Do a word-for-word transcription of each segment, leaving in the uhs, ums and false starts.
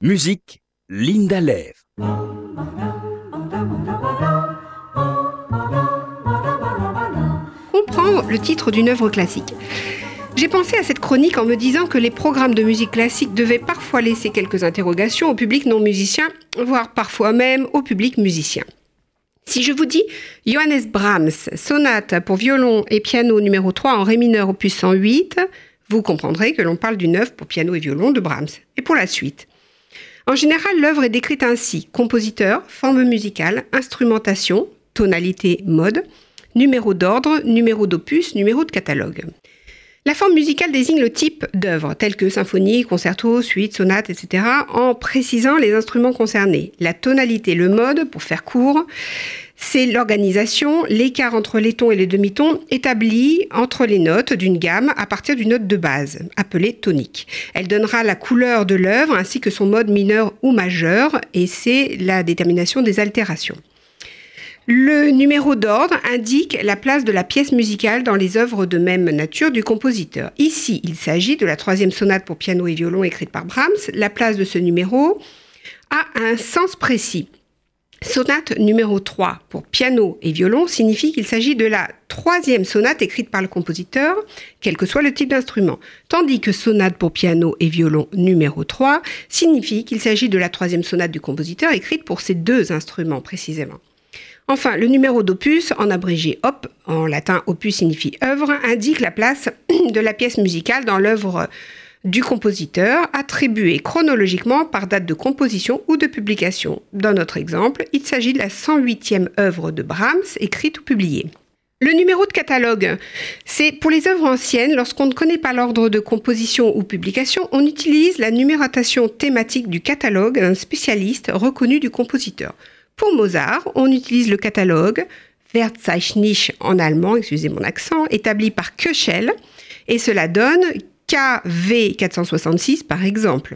Musique, Linda Lévy. Comprendre le titre d'une œuvre classique. J'ai pensé à cette chronique en me disant que les programmes de musique classique devaient parfois laisser quelques interrogations au public non musicien, voire parfois même au public musicien. Si je vous dis Johannes Brahms, sonate pour violon et piano numéro trois en ré mineur opus cent huit, vous comprendrez que l'on parle d'une œuvre pour piano et violon de Brahms. Et pour la suite. En général, l'œuvre est décrite ainsi: compositeur, forme musicale, instrumentation, tonalité, mode, numéro d'ordre, numéro d'opus, numéro de catalogue. La forme musicale désigne le type d'œuvre, telle que symphonie, concerto, suite, sonate, et cetera, en précisant les instruments concernés. La tonalité, le mode, pour faire court, c'est l'organisation, l'écart entre les tons et les demi-tons établi entre les notes d'une gamme à partir d'une note de base, appelée tonique. Elle donnera la couleur de l'œuvre ainsi que son mode mineur ou majeur, et c'est la détermination des altérations. Le numéro d'ordre indique la place de la pièce musicale dans les œuvres de même nature du compositeur. Ici, il s'agit de la troisième sonate pour piano et violon écrite par Brahms. La place de ce numéro a un sens précis. Sonate numéro trois pour piano et violon signifie qu'il s'agit de la troisième sonate écrite par le compositeur, quel que soit le type d'instrument. Tandis que sonate pour piano et violon numéro trois signifie qu'il s'agit de la troisième sonate du compositeur écrite pour ces deux instruments précisément. Enfin, le numéro d'opus, en abrégé op, en latin opus signifie œuvre, indique la place de la pièce musicale dans l'œuvre du compositeur, attribuée chronologiquement par date de composition ou de publication. Dans notre exemple, il s'agit de la cent huitième œuvre de Brahms, écrite ou publiée. Le numéro de catalogue, c'est pour les œuvres anciennes, lorsqu'on ne connaît pas l'ordre de composition ou publication, on utilise la numérotation thématique du catalogue d'un spécialiste reconnu du compositeur. Pour Mozart, on utilise le catalogue Verzeichnis en allemand, excusez mon accent, établi par Köchel, et cela donne K V quatre cent soixante-six par exemple.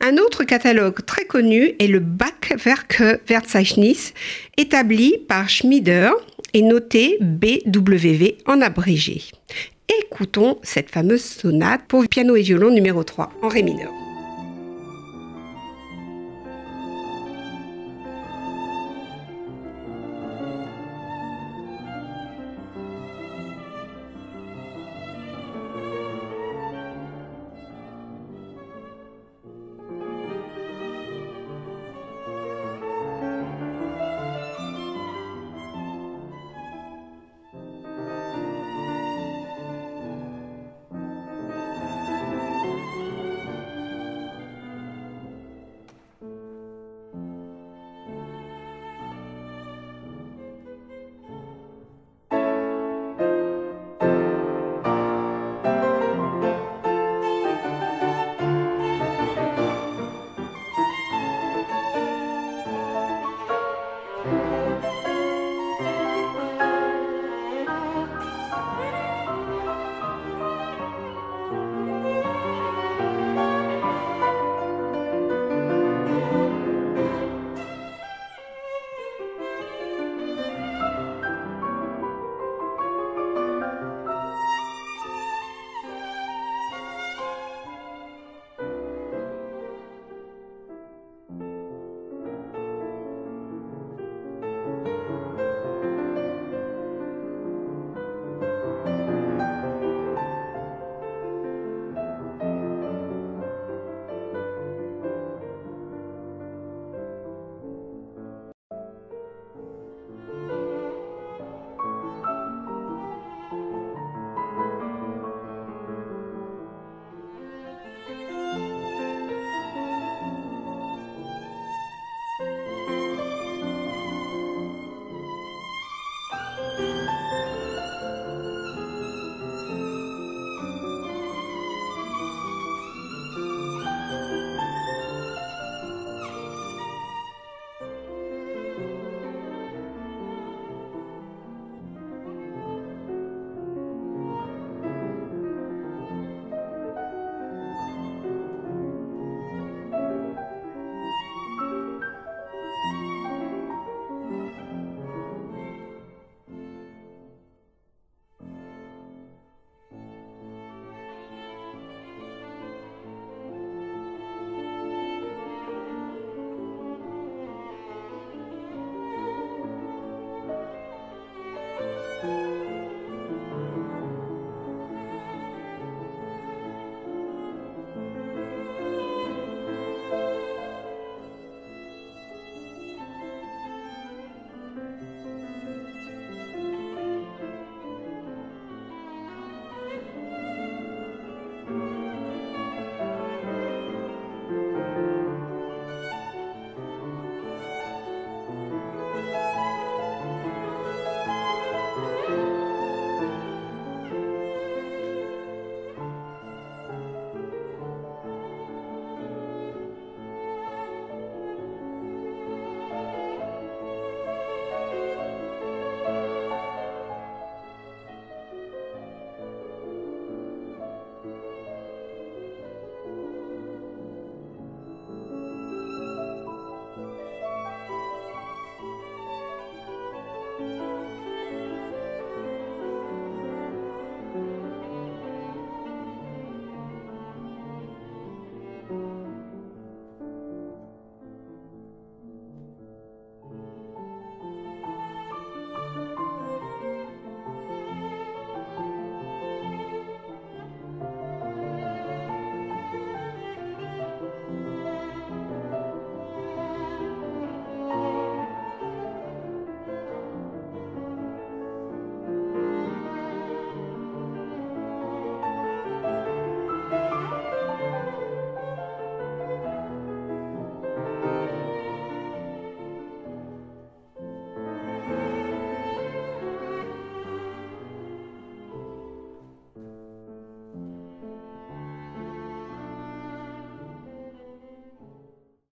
Un autre catalogue très connu est le Bach-Werke-Verzeichnis, établi par Schmieder et noté B W V en abrégé. Écoutons cette fameuse sonate pour piano et violon numéro trois en ré mineur.